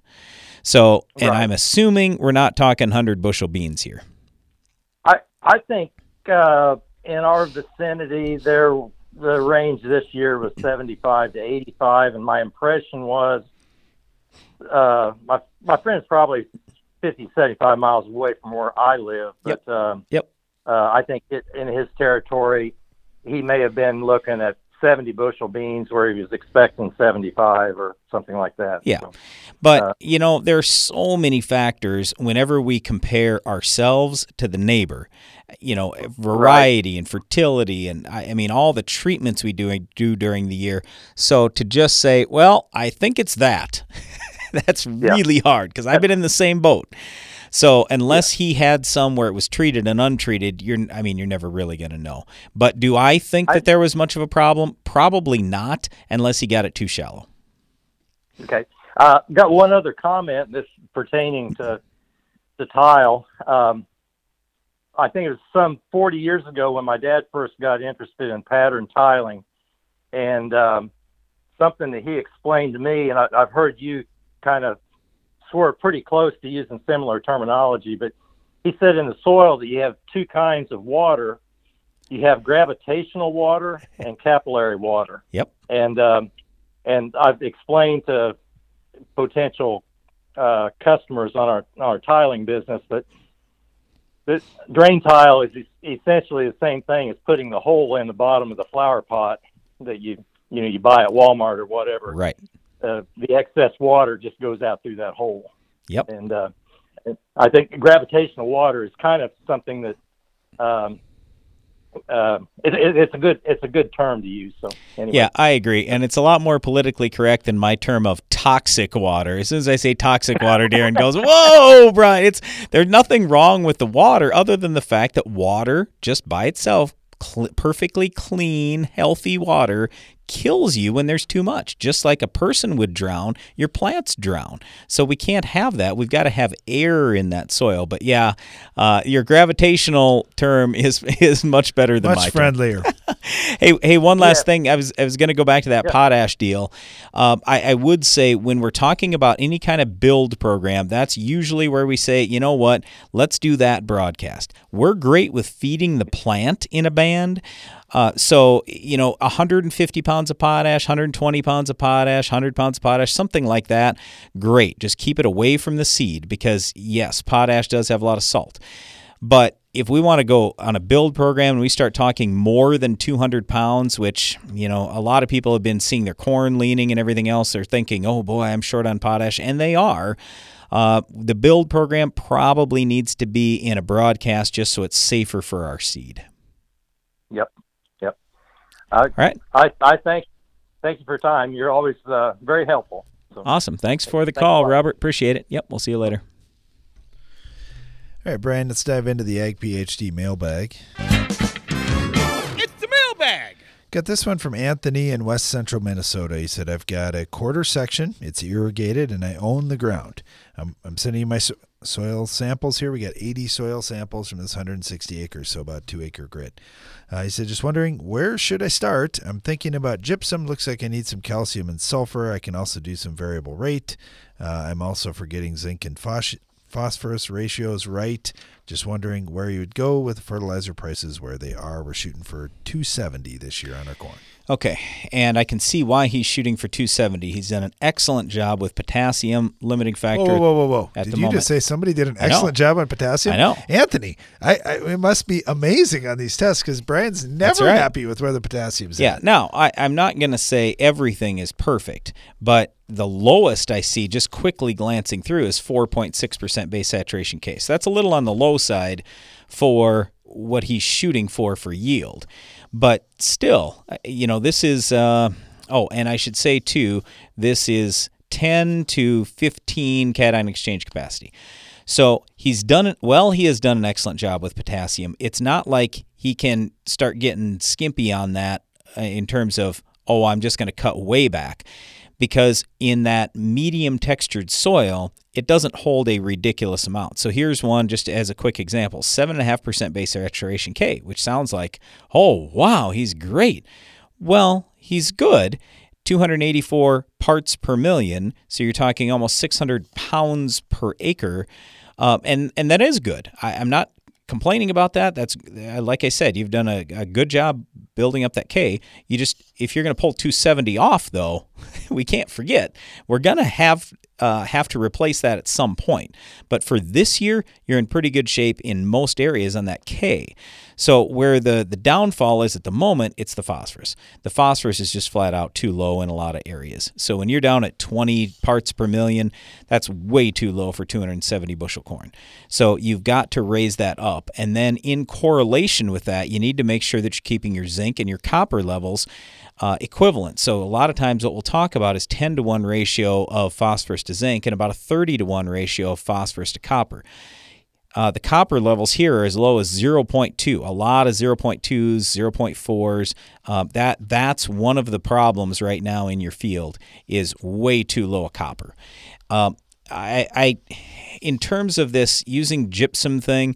So, and right. I'm assuming we're not talking 100 bushel beans here. I think, in our vicinity, the range this year was 75 to 85, and my impression was my friend's probably 50, 75 miles away from where I live, but I think in his territory, he may have been looking at 70 bushel beans where he was expecting 75 or something like that. Yeah, so, but, there are so many factors whenever we compare ourselves to the neighbor. Variety, right, and fertility, and I mean all the treatments we do during the year. So to just say, well, I think it's that, that's really hard, because I've been in the same boat. So unless he had some where it was treated and untreated, you're never really going to know. But do I think that there was much of a problem? Probably not, unless he got it too shallow. Okay. Got one other comment that's pertaining to the tile. I think it was some 40 years ago when my dad first got interested in pattern tiling, and something that he explained to me, and I've heard you kind of swore pretty close to using similar terminology, but he said in the soil that you have two kinds of water. You have gravitational water and capillary water. Yep. And I've explained to potential customers on our tiling business that this drain tile is essentially the same thing as putting the hole in the bottom of the flower pot that you buy at Walmart or whatever. Right. The excess water just goes out through that hole. Yep. And I think gravitational water is kind of something that it's a good term to use. So anyway. Yeah, I agree, and it's a lot more politically correct than my term of toxic water. As soon as I say toxic water, Darren goes, "Whoa, Brian!" There's nothing wrong with the water, other than the fact that water just by itself, perfectly clean, healthy water, kills you when there's too much. Just like a person would drown, your plants drown. So we can't have that. We've got to have air in that soil. But yeah, your gravitational term is much better than my friendlier. Hey, one last thing. I was going to go back to that potash deal. I would say when we're talking about any kind of build program, that's usually where we say, you know what, let's do that broadcast. We're great with feeding the plant in a band. So, you know, 150 pounds of potash, 120 pounds of potash, 100 pounds of potash, something like that. Great. Just keep it away from the seed because, yes, potash does have a lot of salt. But if we want to go on a build program and we start talking more than 200 pounds, which, you know, a lot of people have been seeing their corn leaning and everything else, they're thinking, oh, boy, I'm short on potash. And they are. The build program probably needs to be in a broadcast just so it's safer for our seed. Yep. All right. I thank you for your time. You're always very helpful. So. Awesome. Thanks for the call, Robert. Appreciate it. Yep, we'll see you later. All right, Brian, let's dive into the Ag PhD mailbag. It's the mailbag! Got this one from Anthony in West Central Minnesota. He said, I've got a quarter section. It's irrigated, and I own the ground. I'm sending you my soil samples here. We got 80 soil samples from this 160 acres, so about 2-acre grid. He said, just wondering, where should I start? I'm thinking about gypsum. Looks like I need some calcium and sulfur. I can also do some variable rate. I'm also forgetting zinc and phosphorus ratios right. Just wondering where you would go with fertilizer prices where they are. We're shooting for $270 this year on our corn. Okay, and I can see why he's shooting for $270. He's done an excellent job with potassium limiting factor. Whoa. Did you just say somebody did an excellent job on potassium? I know. Anthony, it must be amazing on these tests because Brian's never happy with where the potassium's at. Yeah, no, I'm not going to say everything is perfect, but the lowest I see just quickly glancing through is 4.6% base saturation case. That's a little on the low side for what he's shooting for yield. But still, you know, this is, and I should say too, this is 10 to 15 cation exchange capacity. So he has done an excellent job with potassium. It's not like he can start getting skimpy on that in terms of, I'm just going to cut way back. Because in that medium textured soil, it doesn't hold a ridiculous amount. So here's one just as a quick example, 7.5% base saturation K, which sounds like, oh, wow, he's great. Well, he's good. 284 parts per million. So you're talking almost 600 pounds per acre. And that is good. I'm not complaining about that. That's, like I said, you've done a good job building up that K. You just, if you're going to pull 270 off though, we can't forget we're going to have to replace that at some point. But for this year, you're in pretty good shape in most areas on that K. So where the downfall is at the moment, it's the phosphorus. The phosphorus is just flat out too low in a lot of areas. So when you're down at 20 parts per million, that's way too low for 270 bushel corn. So you've got to raise that up. And then in correlation with that, you need to make sure that you're keeping your zinc and your copper levels equivalent. So a lot of times what we'll talk about is 10-to-1 ratio of phosphorus to zinc and about a 30-to-1 ratio of phosphorus to copper. The copper levels here are as low as 0.2, a lot of 0.2s, 0.4s. That's one of the problems right now in your field is way too low a copper. In terms of this using gypsum thing,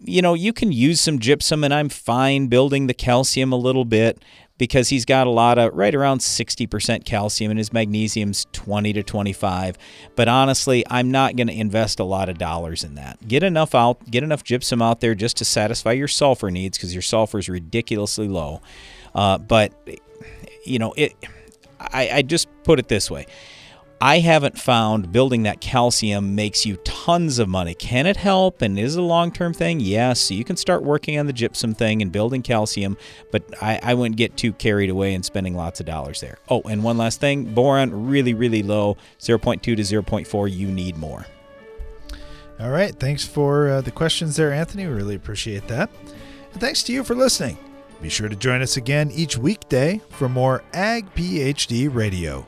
you know, you can use some gypsum and I'm fine building the calcium a little bit because he's got a lot of right around 60% calcium and his magnesium's 20 to 25. But honestly, I'm not going to invest a lot of dollars in that. Get enough gypsum out there just to satisfy your sulfur needs because your sulfur is ridiculously low. But, you know, I just put it this way. I haven't found building that calcium makes you tons of money. Can it help and is it a long-term thing? Yes, so you can start working on the gypsum thing and building calcium, but I wouldn't get too carried away and spending lots of dollars there. Oh, and one last thing, boron really, really low, 0.2 to 0.4, you need more. All right, thanks for the questions there, Anthony. We really appreciate that. And thanks to you for listening. Be sure to join us again each weekday for more Ag PhD Radio.